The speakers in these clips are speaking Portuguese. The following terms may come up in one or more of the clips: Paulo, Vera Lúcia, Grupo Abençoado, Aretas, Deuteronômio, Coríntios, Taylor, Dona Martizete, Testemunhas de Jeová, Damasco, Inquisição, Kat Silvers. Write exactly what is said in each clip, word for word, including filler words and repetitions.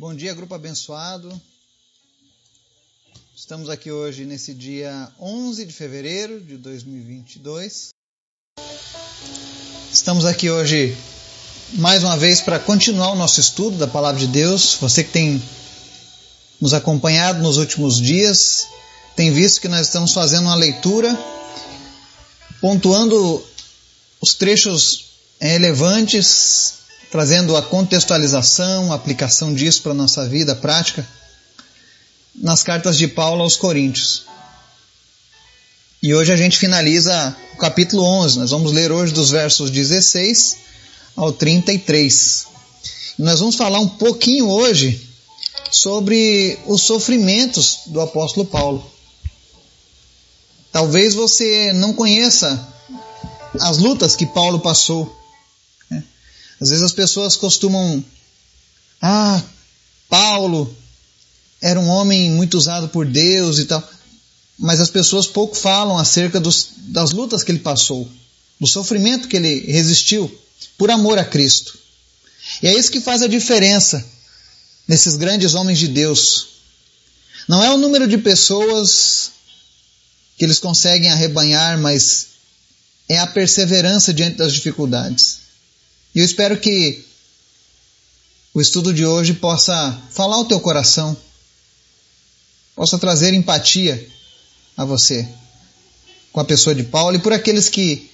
Bom dia, Grupo Abençoado. Estamos aqui hoje nesse dia onze de fevereiro de dois mil e vinte e dois. Estamos aqui hoje mais uma vez para continuar o nosso estudo da Palavra de Deus. Você que tem nos acompanhado nos últimos dias, tem visto que nós estamos fazendo uma leitura, pontuando os trechos relevantes, trazendo a contextualização, a aplicação disso para a nossa vida prática, nas cartas de Paulo aos Coríntios. E hoje a gente finaliza o capítulo onze. Nós vamos ler hoje dos versos dezesseis ao trinta e três. E nós vamos falar um pouquinho hoje sobre os sofrimentos do apóstolo Paulo. Talvez você não conheça as lutas que Paulo passou. Às vezes as pessoas costumam... Ah, Paulo era um homem muito usado por Deus e tal. Mas as pessoas pouco falam acerca dos, das lutas que ele passou, do sofrimento que ele resistiu por amor a Cristo. E é isso que faz a diferença nesses grandes homens de Deus. Não é o número de pessoas que eles conseguem arrebanhar, mas é a perseverança diante das dificuldades. E eu espero que o estudo de hoje possa falar ao teu coração, possa trazer empatia a você, com a pessoa de Paulo e por aqueles que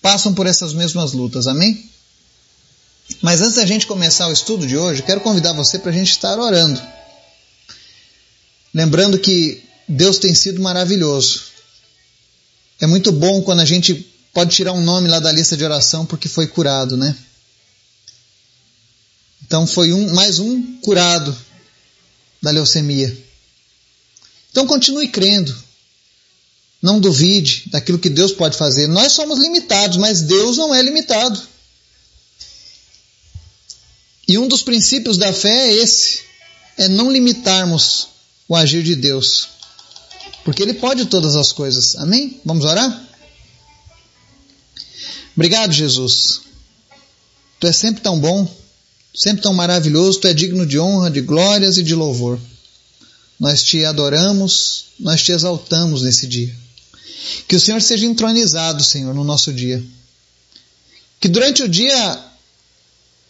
passam por essas mesmas lutas, amém? Mas antes da gente começar o estudo de hoje, quero convidar você para a gente estar orando. Lembrando que Deus tem sido maravilhoso. É muito bom quando a gente pode tirar um nome lá da lista de oração porque foi curado, né? Então foi um, mais um curado da leucemia. Então continue crendo. Não duvide daquilo que Deus pode fazer. Nós somos limitados, mas Deus não é limitado. E um dos princípios da fé é esse, é não limitarmos o agir de Deus. Porque Ele pode todas as coisas. Amém? Vamos orar? Obrigado, Jesus. Tu és sempre tão bom, sempre tão maravilhoso, Tu és digno de honra, de glórias e de louvor. Nós Te adoramos, nós Te exaltamos nesse dia. Que o Senhor seja entronizado, Senhor, no nosso dia. Que durante o dia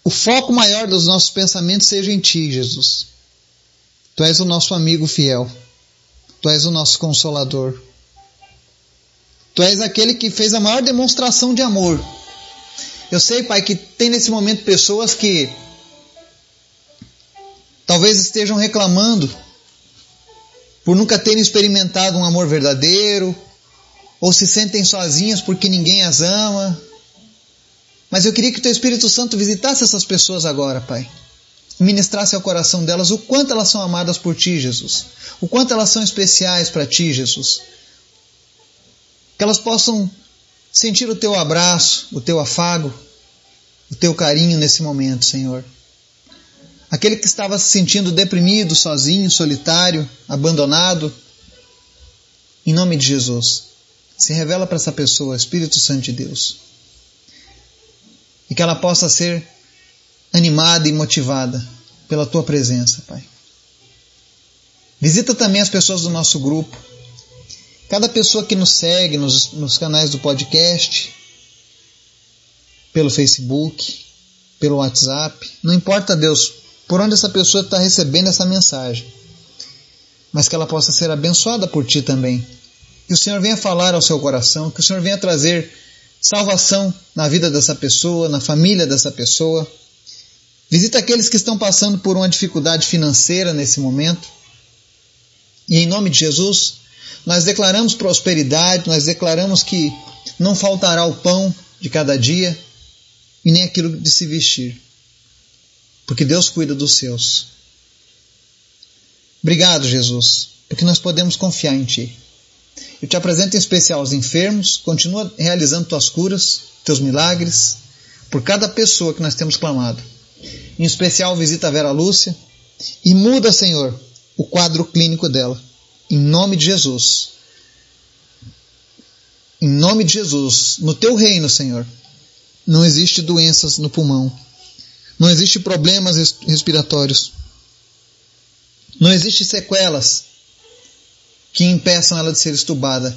o foco maior dos nossos pensamentos seja em Ti, Jesus. Tu és o nosso amigo fiel. Tu és o nosso consolador. Tu és aquele que fez a maior demonstração de amor. Eu sei, Pai, que tem nesse momento pessoas que talvez estejam reclamando por nunca terem experimentado um amor verdadeiro, ou se sentem sozinhas porque ninguém as ama. Mas eu queria que o Teu Espírito Santo visitasse essas pessoas agora, Pai. Ministrasse ao coração delas o quanto elas são amadas por Ti, Jesus. O quanto elas são especiais para Ti, Jesus. Que elas possam sentir o Teu abraço, o Teu afago, o Teu carinho nesse momento, Senhor. Aquele que estava se sentindo deprimido, sozinho, solitário, abandonado, em nome de Jesus, se revela para essa pessoa, Espírito Santo de Deus. E que ela possa ser animada e motivada pela Tua presença, Pai. Visita também as pessoas do nosso grupo. Cada pessoa que nos segue nos, nos canais do podcast, pelo Facebook, pelo WhatsApp. Não importa, Deus, por onde essa pessoa está recebendo essa mensagem. Mas que ela possa ser abençoada por Ti também. Que o Senhor venha falar ao seu coração. Que o Senhor venha trazer salvação na vida dessa pessoa, na família dessa pessoa. Visita aqueles que estão passando por uma dificuldade financeira nesse momento. E em nome de Jesus, nós declaramos prosperidade, nós declaramos que não faltará o pão de cada dia e nem aquilo de se vestir. Porque Deus cuida dos seus. Obrigado, Jesus, porque nós podemos confiar em Ti. Eu Te apresento em especial os enfermos, continua realizando Tuas curas, Teus milagres, por cada pessoa que nós temos clamado. Em especial, visita a Vera Lúcia e muda, Senhor, o quadro clínico dela. Em nome de Jesus. Em nome de Jesus. No Teu reino, Senhor, não existe doenças no pulmão. Não existe problemas respiratórios. Não existem sequelas que impeçam ela de ser estubada.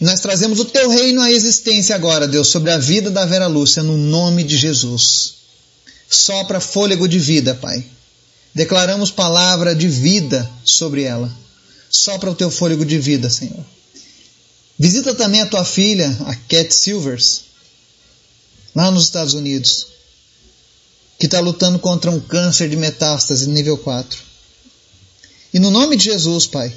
E nós trazemos o teu reino à existência agora, Deus, sobre a vida da Vera Lúcia, no nome de Jesus. Sopra fôlego de vida, Pai. Declaramos palavra de vida sobre ela. Sopra o teu fôlego de vida, Senhor. Visita também a tua filha, a Kat Silvers, lá nos Estados Unidos, que está lutando contra um câncer de metástase nível quatro. E no nome de Jesus, Pai,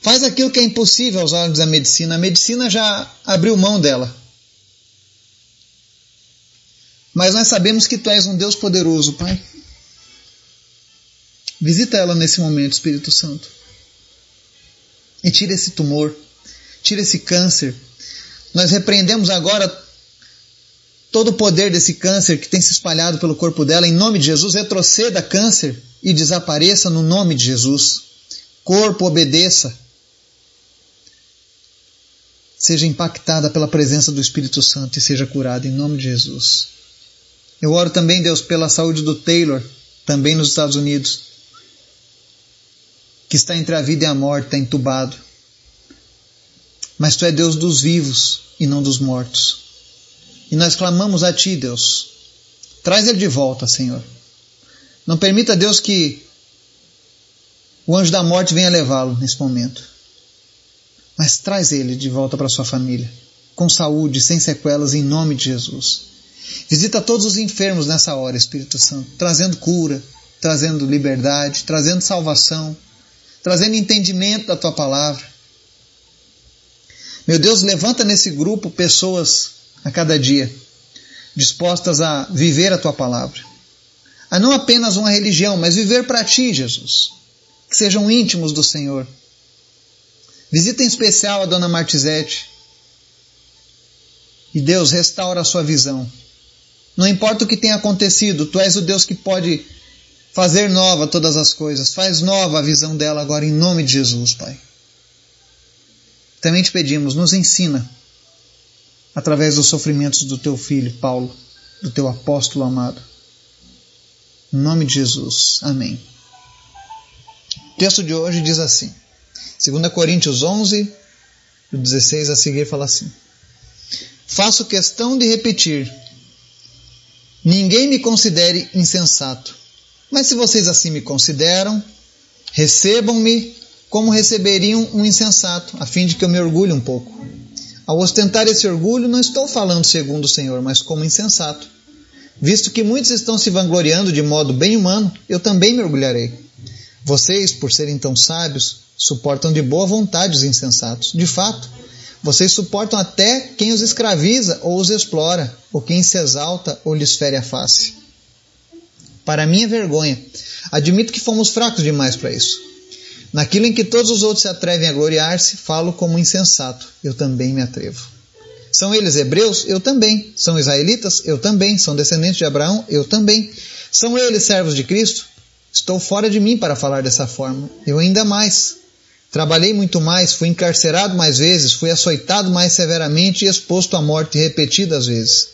faz aquilo que é impossível aos olhos da medicina. A medicina já abriu mão dela. Mas nós sabemos que Tu és um Deus poderoso, Pai. Visita ela nesse momento, Espírito Santo. E tira esse tumor, tira esse câncer. Nós repreendemos agora todo o poder desse câncer que tem se espalhado pelo corpo dela. Em nome de Jesus, retroceda câncer e desapareça no nome de Jesus. Corpo, obedeça. Seja impactada pela presença do Espírito Santo e seja curada em nome de Jesus. Eu oro também, Deus, pela saúde do Taylor, também nos Estados Unidos, que está entre a vida e a morte, está entubado. Mas Tu é Deus dos vivos e não dos mortos. E nós clamamos a Ti, Deus. Traz ele de volta, Senhor. Não permita, Deus, que o anjo da morte venha levá-lo nesse momento. Mas traz ele de volta para sua família, com saúde, sem sequelas, em nome de Jesus. Visita todos os enfermos nessa hora, Espírito Santo, trazendo cura, trazendo liberdade, trazendo salvação, trazendo entendimento da Tua palavra. Meu Deus, levanta nesse grupo pessoas a cada dia, dispostas a viver a Tua palavra. A não apenas uma religião, mas viver para Ti, Jesus. Que sejam íntimos do Senhor. Visita em especial a Dona Martizete. E Deus, restaura a sua visão. Não importa o que tenha acontecido, Tu és o Deus que pode fazer nova todas as coisas. Faz nova a visão dela agora, em nome de Jesus, Pai. Também Te pedimos, nos ensina, através dos sofrimentos do Teu filho, Paulo, do Teu apóstolo amado. Em nome de Jesus. Amém. O texto de hoje diz assim, dois Coríntios onze, do dezesseis a seguir fala assim: faço questão de repetir, ninguém me considere insensato, mas se vocês assim me consideram, recebam-me como receberiam um insensato, a fim de que eu me orgulhe um pouco. Ao ostentar esse orgulho, não estou falando segundo o Senhor, mas como insensato. Visto que muitos estão se vangloriando de modo bem humano, eu também me orgulharei. Vocês, por serem tão sábios, suportam de boa vontade os insensatos. De fato, vocês suportam até quem os escraviza ou os explora, ou quem se exalta ou lhes fere a face. Para minha vergonha, admito que fomos fracos demais para isso. Naquilo em que todos os outros se atrevem a gloriar-se, falo como insensato. Eu também me atrevo. São eles hebreus? Eu também. São israelitas? Eu também. São descendentes de Abraão? Eu também. São eles servos de Cristo? Estou fora de mim para falar dessa forma. Eu ainda mais. Trabalhei muito mais, fui encarcerado mais vezes, fui açoitado mais severamente e exposto à morte repetidas vezes.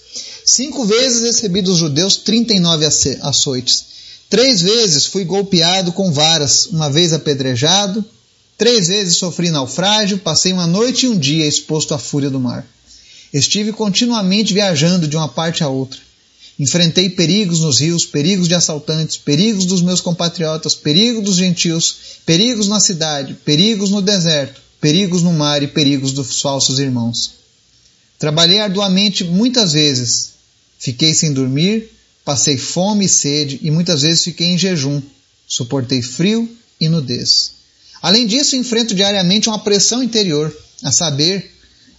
Cinco vezes recebi dos judeus trinta e nove açoites. Três vezes fui golpeado com varas, uma vez apedrejado. Três vezes sofri naufrágio, passei uma noite e um dia exposto à fúria do mar. Estive continuamente viajando de uma parte a outra. Enfrentei perigos nos rios, perigos de assaltantes, perigos dos meus compatriotas, perigos dos gentios, perigos na cidade, perigos no deserto, perigos no mar e perigos dos falsos irmãos. Trabalhei arduamente muitas vezes, fiquei sem dormir, passei fome e sede e muitas vezes fiquei em jejum, suportei frio e nudez. Além disso, enfrento diariamente uma pressão interior, a saber,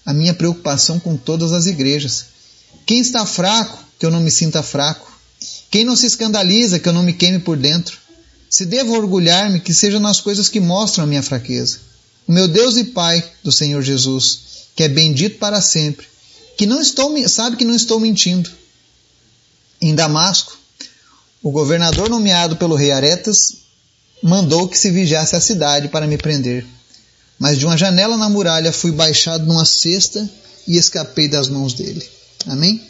a minha preocupação com todas as igrejas. Quem está fraco, que eu não me sinta fraco. Quem não se escandaliza, que eu não me queime por dentro. Se devo orgulhar-me, que seja nas coisas que mostram a minha fraqueza. O meu Deus e Pai do Senhor Jesus, que é bendito para sempre, que não estou, sabe que não estou mentindo. Em Damasco, o governador nomeado pelo rei Aretas mandou que se vigiasse a cidade para me prender. Mas de uma janela na muralha fui baixado numa cesta e escapei das mãos dele. Amém?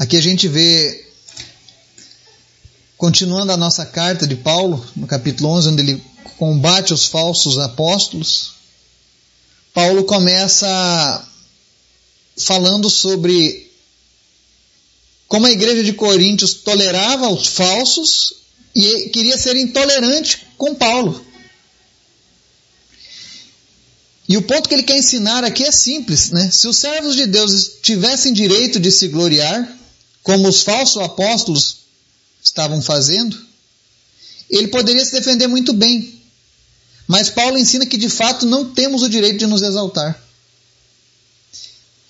Aqui a gente vê Continuando a nossa carta de Paulo, no capítulo onze, onde ele combate os falsos apóstolos, Paulo começa falando sobre como a igreja de Coríntios tolerava os falsos e queria ser intolerante com Paulo. E o ponto que ele quer ensinar aqui é simples, né? Se os servos de Deus tivessem direito de se gloriar, como os falsos apóstolos estavam fazendo, ele poderia se defender muito bem. Mas Paulo ensina que de fato não temos o direito de nos exaltar.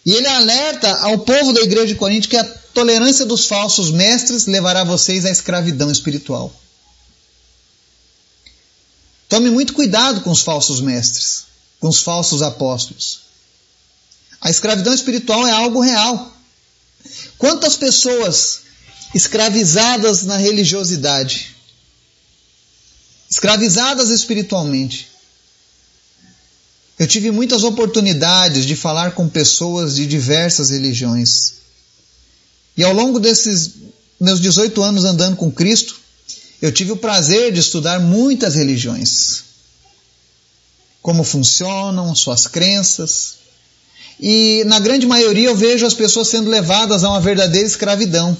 E ele alerta ao povo da igreja de Corinto que a tolerância dos falsos mestres levará vocês à escravidão espiritual. Tome muito cuidado com os falsos mestres, com os falsos apóstolos. A escravidão espiritual é algo real. Quantas pessoas escravizadas na religiosidade, escravizadas espiritualmente. Eu tive muitas oportunidades de falar com pessoas de diversas religiões. E ao longo desses meus dezoito anos andando com Cristo, eu tive o prazer de estudar muitas religiões. Como funcionam, suas crenças. E na grande maioria eu vejo as pessoas sendo levadas a uma verdadeira escravidão.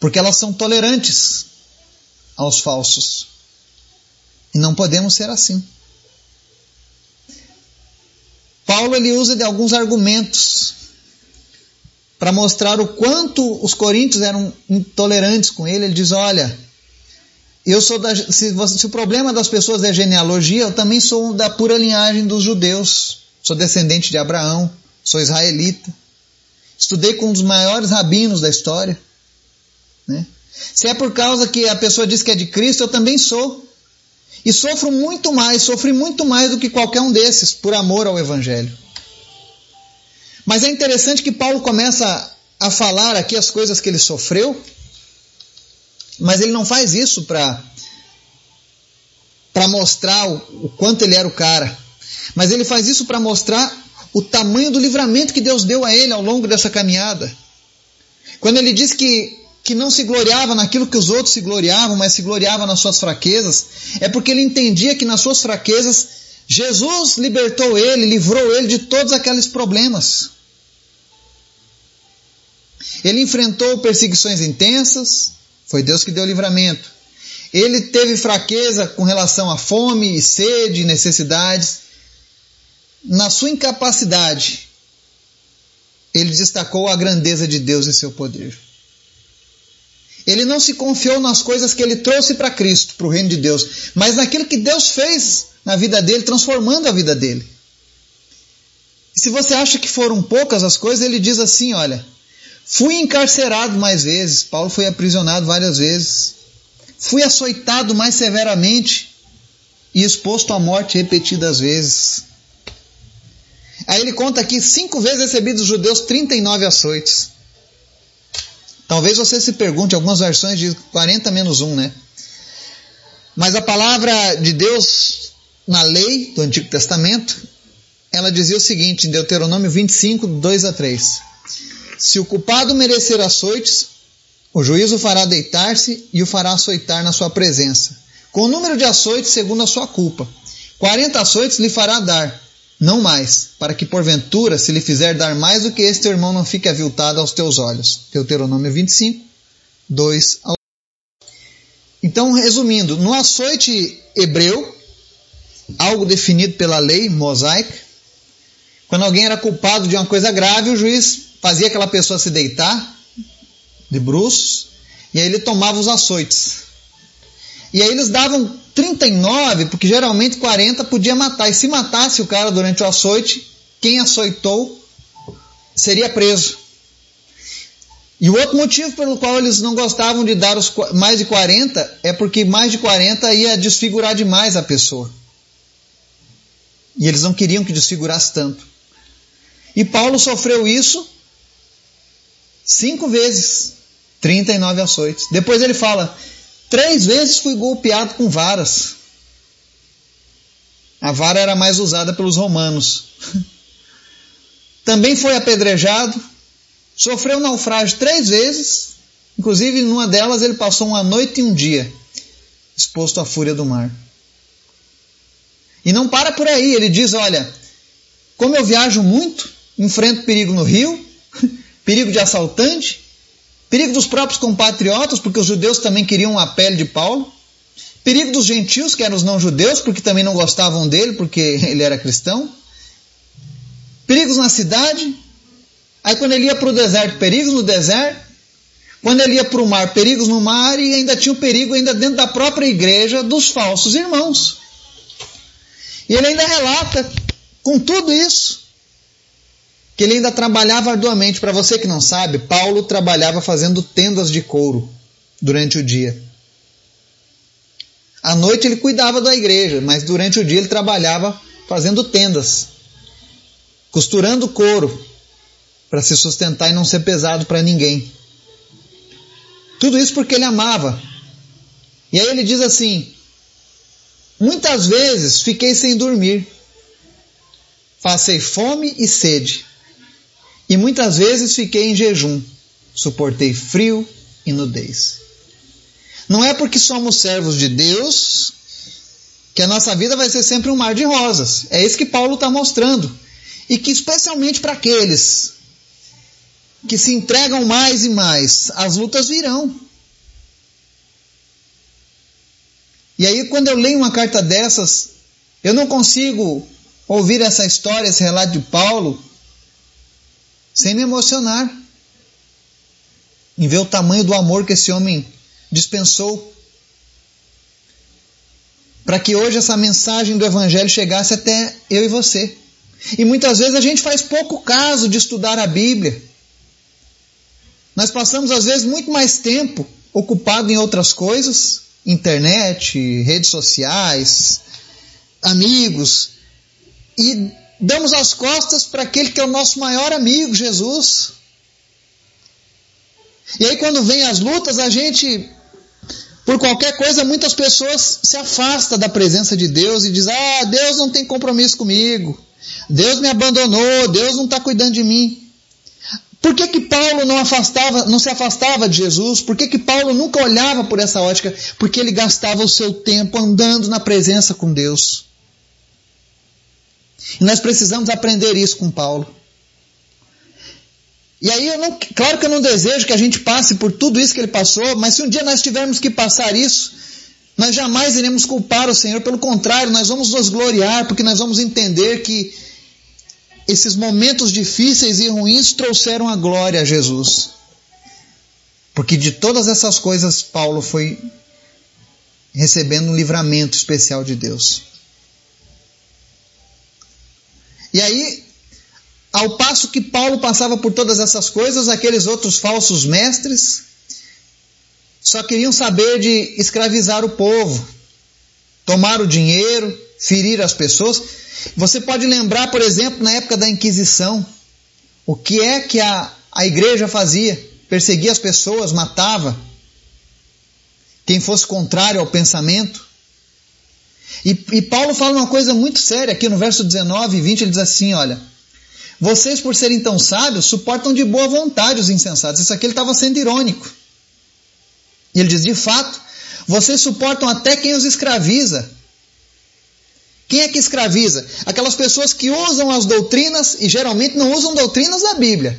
Porque elas são tolerantes aos falsos. E não podemos ser assim. Paulo ele usa de alguns argumentos para mostrar o quanto os coríntios eram intolerantes com ele. Ele diz, olha, eu sou da, se, se o problema das pessoas é genealogia, eu também sou da pura linhagem dos judeus. Sou descendente de Abraão, sou israelita. Estudei com um dos maiores rabinos da história. Né? Se é por causa que a pessoa diz que é de Cristo, eu também sou. E sofro muito mais, sofri muito mais do que qualquer um desses, por amor ao Evangelho. Mas é interessante que Paulo começa a falar aqui as coisas que ele sofreu, mas ele não faz isso para para mostrar o, o quanto ele era o cara. Mas ele faz isso para mostrar o tamanho do livramento que Deus deu a ele ao longo dessa caminhada. Quando ele diz que que não se gloriava naquilo que os outros se gloriavam, mas se gloriava nas suas fraquezas, é porque ele entendia que nas suas fraquezas, Jesus libertou ele, livrou ele de todos aqueles problemas. Ele enfrentou perseguições intensas, foi Deus que deu o livramento. Ele teve fraqueza com relação à fome e sede, necessidades. Na sua incapacidade, ele destacou a grandeza de Deus e seu poder. Ele não se confiou nas coisas que ele trouxe para Cristo, para o reino de Deus, mas naquilo que Deus fez na vida dele, transformando a vida dele. E se você acha que foram poucas as coisas, ele diz assim, olha, fui encarcerado mais vezes, Paulo foi aprisionado várias vezes, fui açoitado mais severamente e exposto à morte repetidas vezes. Aí ele conta aqui, cinco vezes recebi dos judeus trinta e nove açoites. Talvez você se pergunte, algumas versões dizem quarenta menos um, né? Mas a palavra de Deus na lei do Antigo Testamento, ela dizia o seguinte, em Deuteronômio vinte e cinco, dois a três. Se o culpado merecer açoites, o juízo fará deitar-se e o fará açoitar na sua presença, com o número de açoites segundo a sua culpa. quarenta açoites lhe fará dar, não mais, para que porventura, se lhe fizer dar mais do que este, teu irmão não fique aviltado aos teus olhos. Deuteronômio vinte e cinco, dois ao oito. Então, resumindo, no açoite hebreu, algo definido pela lei mosaica, quando alguém era culpado de uma coisa grave, o juiz fazia aquela pessoa se deitar, de bruços, e aí ele tomava os açoites. E aí eles davam trinta e nove, porque geralmente quarenta podia matar. E se matasse o cara durante o açoite, quem açoitou seria preso. E o outro motivo pelo qual eles não gostavam de dar os mais de quarenta é porque mais de quarenta ia desfigurar demais a pessoa. E eles não queriam que desfigurasse tanto. E Paulo sofreu isso cinco vezes, trinta e nove açoites. Depois ele fala... Três vezes fui golpeado com varas. A vara era mais usada pelos romanos. Também foi apedrejado, Sofreu naufrágio três vezes, inclusive numa delas ele passou uma noite e um dia exposto à fúria do mar. E não para por aí, ele diz, olha, como eu viajo muito, enfrento perigo no rio, perigo de assaltante, perigo dos próprios compatriotas, porque os judeus também queriam a pele de Paulo, perigo dos gentios, que eram os não-judeus, porque também não gostavam dele, porque ele era cristão, perigos na cidade. Aí quando ele ia para o deserto, perigos no deserto. Quando ele ia para o mar, perigos no mar. E ainda tinha o perigo ainda dentro da própria igreja dos falsos irmãos. E ele ainda relata, com tudo isso, que ele ainda trabalhava arduamente. Para você que não sabe, Paulo trabalhava fazendo tendas de couro durante o dia. À noite ele cuidava da igreja, mas durante o dia ele trabalhava fazendo tendas, costurando couro, para se sustentar e não ser pesado para ninguém. Tudo isso porque ele amava. E aí ele diz assim, muitas vezes fiquei sem dormir, passei fome e sede, e muitas vezes fiquei em jejum, suportei frio e nudez. Não é porque somos servos de Deus que a nossa vida vai ser sempre um mar de rosas. É isso que Paulo está mostrando. E que especialmente para aqueles que se entregam mais e mais, as lutas virão. E aí quando eu leio uma carta dessas, eu não consigo ouvir essa história, esse relato de Paulo, sem me emocionar, em ver o tamanho do amor que esse homem dispensou, para que hoje essa mensagem do Evangelho chegasse até eu e você. E muitas vezes a gente faz pouco caso de estudar a Bíblia. Nós passamos, às vezes, muito mais tempo ocupado em outras coisas, internet, redes sociais, amigos, e damos as costas para aquele que é o nosso maior amigo, Jesus. E aí, quando vem as lutas, a gente, por qualquer coisa, muitas pessoas se afastam da presença de Deus e dizem, ah, Deus não tem compromisso comigo, Deus me abandonou, Deus não está cuidando de mim. Por que que Paulo não, afastava, não se afastava de Jesus? Por que que Paulo nunca olhava por essa ótica? Porque ele gastava o seu tempo andando na presença com Deus. E nós precisamos aprender isso com Paulo. E aí, eu não, claro que eu não desejo que a gente passe por tudo isso que ele passou, mas se um dia nós tivermos que passar isso, nós jamais iremos culpar o Senhor. Pelo contrário, nós vamos nos gloriar, porque nós vamos entender que esses momentos difíceis e ruins trouxeram a glória a Jesus. Porque de todas essas coisas, Paulo foi recebendo um livramento especial de Deus. E aí, ao passo que Paulo passava por todas essas coisas, aqueles outros falsos mestres só queriam saber de escravizar o povo, tomar o dinheiro, ferir as pessoas. Você pode lembrar, por exemplo, na época da Inquisição, o que é que a, a igreja fazia? Perseguia as pessoas, matava quem fosse contrário ao pensamento. E, e Paulo fala uma coisa muito séria aqui no verso dezenove e vinte, ele diz assim, olha, vocês por serem tão sábios, suportam de boa vontade os insensatos. Isso aqui ele estava sendo irônico. E ele diz, de fato, vocês suportam até quem os escraviza. Quem é que escraviza? Aquelas pessoas que usam as doutrinas, e geralmente não usam doutrinas da Bíblia.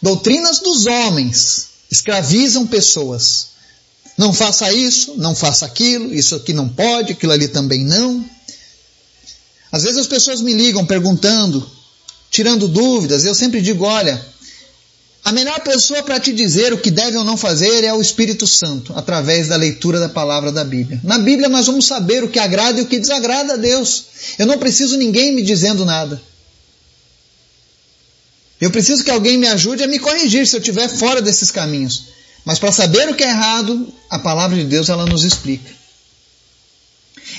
Doutrinas dos homens. Escravizam pessoas. Não faça isso, não faça aquilo, isso aqui não pode, aquilo ali também não. Às vezes as pessoas me ligam perguntando, tirando dúvidas, e eu sempre digo, olha, a melhor pessoa para te dizer o que deve ou não fazer é o Espírito Santo, através da leitura da palavra da Bíblia. Na Bíblia nós vamos saber o que agrada e o que desagrada a Deus. Eu não preciso ninguém me dizendo nada. Eu preciso que alguém me ajude a me corrigir se eu estiver fora desses caminhos. Mas para saber o que é errado, a palavra de Deus ela nos explica.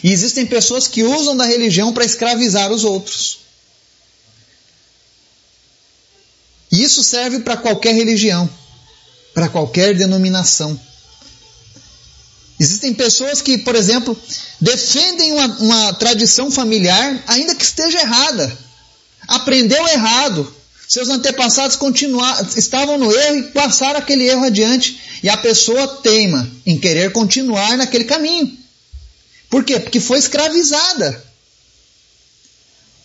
E existem pessoas que usam da religião para escravizar os outros. E isso serve para qualquer religião, para qualquer denominação. Existem pessoas que, por exemplo, defendem uma, uma tradição familiar, ainda que esteja errada. Aprendeu errado, Seus antepassados continuaram, estavam no erro e passaram aquele erro adiante. E a pessoa teima em querer continuar naquele caminho. Por quê? Porque foi escravizada.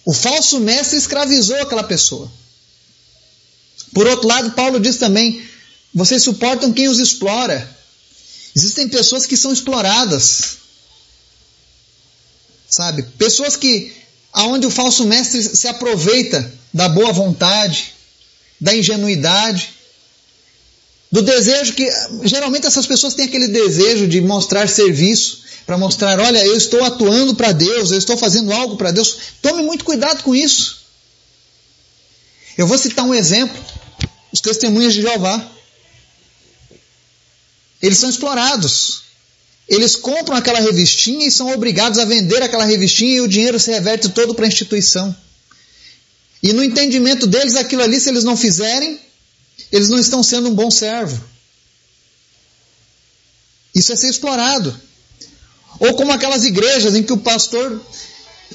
O falso mestre escravizou aquela pessoa. Por outro lado, Paulo diz também, vocês suportam quem os explora. Existem pessoas que são exploradas. Sabe? Pessoas que, aonde o falso mestre se aproveita da boa vontade, da ingenuidade, do desejo que... Geralmente essas pessoas têm aquele desejo de mostrar serviço, para mostrar, olha, eu estou atuando para Deus, eu estou fazendo algo para Deus. Tome muito cuidado com isso. Eu vou citar um exemplo, os Testemunhas de Jeová. Eles são explorados. Eles compram aquela revistinha e são obrigados a vender aquela revistinha e o dinheiro se reverte todo para a instituição. E no entendimento deles, aquilo ali, se eles não fizerem, eles não estão sendo um bom servo. Isso é ser explorado. Ou como aquelas igrejas em que o pastor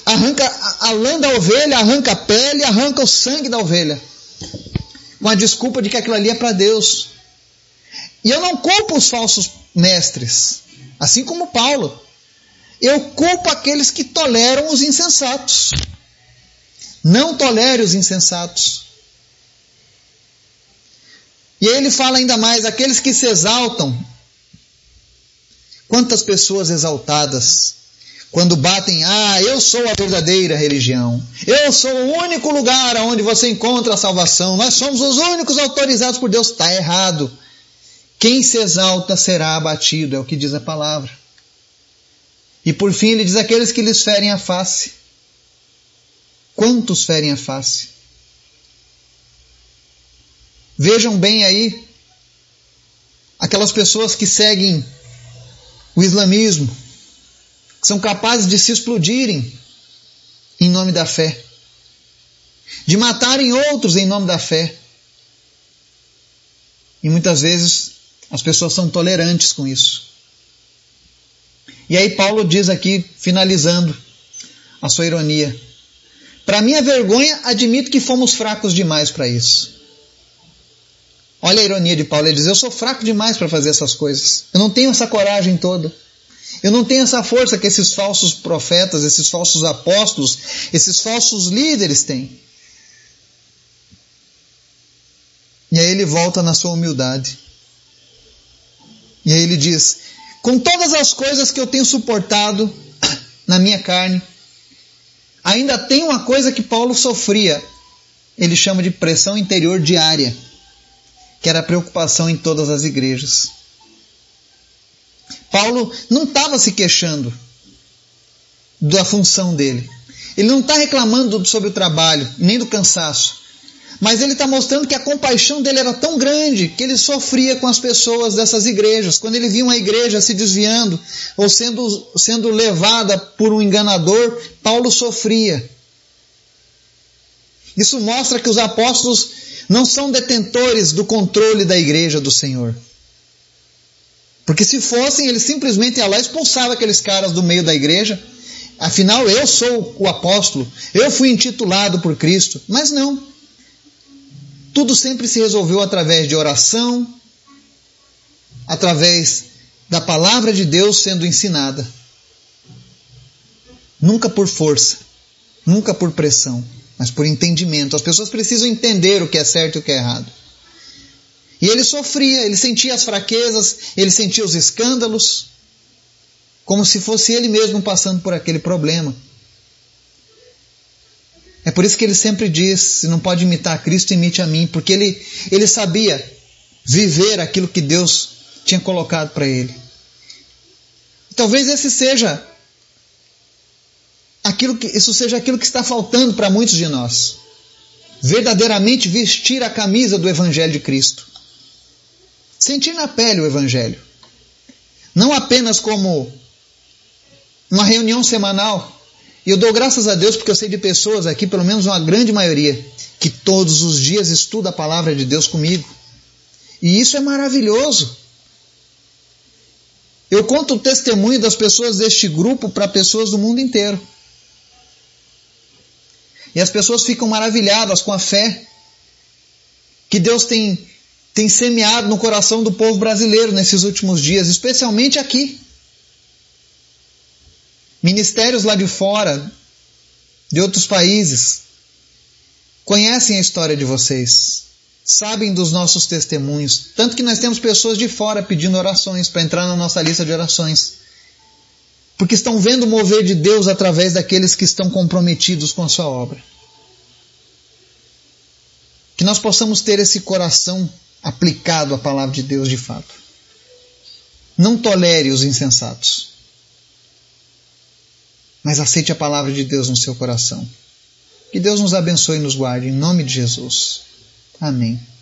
arranca a lã da ovelha, arranca a pele, arranca o sangue da ovelha, com a desculpa de que aquilo ali é para Deus. E eu não culpo os falsos mestres, assim como Paulo. Eu culpo aqueles que toleram os insensatos. Não tolere os insensatos. E ele fala ainda mais, aqueles que se exaltam. Quantas pessoas exaltadas, quando batem, ah, eu sou a verdadeira religião. Eu sou o único lugar onde você encontra a salvação. Nós somos os únicos autorizados por Deus. Está errado. Quem se exalta será abatido, é o que diz a palavra. E por fim ele diz, aqueles que lhes ferem a face. Quantos ferem a face? Vejam bem aí aquelas pessoas que seguem o islamismo, que são capazes de se explodirem em nome da fé, de matarem outros em nome da fé. E muitas vezes as pessoas são tolerantes com isso. E aí Paulo diz aqui, finalizando a sua ironia, para minha vergonha, admito que fomos fracos demais para isso. Olha a ironia de Paulo, ele diz, eu sou fraco demais para fazer essas coisas. Eu não tenho essa coragem toda. Eu não tenho essa força que esses falsos profetas, esses falsos apóstolos, esses falsos líderes têm. E aí ele volta na sua humildade. E aí ele diz, com todas as coisas que eu tenho suportado na minha carne, ainda tem uma coisa que Paulo sofria, ele chama de pressão interior diária, que era a preocupação em todas as igrejas. Paulo não estava se queixando da função dele. Ele não está reclamando sobre o trabalho, nem do cansaço. Mas ele está mostrando que a compaixão dele era tão grande que ele sofria com as pessoas dessas igrejas. Quando ele via uma igreja se desviando ou sendo, sendo levada por um enganador, Paulo sofria. Isso mostra que os apóstolos não são detentores do controle da igreja do Senhor. Porque se fossem, eles simplesmente iam lá e expulsavam aqueles caras do meio da igreja. Afinal, eu sou o apóstolo, eu fui intitulado por Cristo. Mas não. Tudo sempre se resolveu através de oração, através da palavra de Deus sendo ensinada. Nunca por força, nunca por pressão, mas por entendimento. As pessoas precisam entender o que é certo e o que é errado. E ele sofria, ele sentia as fraquezas, ele sentia os escândalos, como se fosse ele mesmo passando por aquele problema. É por isso que ele sempre diz, se não pode imitar a Cristo, imite a mim. Porque ele, ele sabia viver aquilo que Deus tinha colocado para ele. Talvez esse seja aquilo que, isso seja aquilo que está faltando para muitos de nós. Verdadeiramente vestir a camisa do Evangelho de Cristo. Sentir na pele o Evangelho. Não apenas como uma reunião semanal. E eu dou graças a Deus porque eu sei de pessoas aqui, pelo menos uma grande maioria, que todos os dias estuda a palavra de Deus comigo. E isso é maravilhoso. Eu conto o testemunho das pessoas deste grupo para pessoas do mundo inteiro. E as pessoas ficam maravilhadas com a fé que Deus tem, tem semeado no coração do povo brasileiro nesses últimos dias, especialmente aqui. Ministérios lá de fora, de outros países, conhecem a história de vocês, sabem dos nossos testemunhos, tanto que nós temos pessoas de fora pedindo orações para entrar na nossa lista de orações, porque estão vendo o mover de Deus através daqueles que estão comprometidos com a sua obra. Que nós possamos ter esse coração aplicado à palavra de Deus de fato. Não tolere os insensatos, mas aceite a palavra de Deus no seu coração. Que Deus nos abençoe e nos guarde, em nome de Jesus. Amém.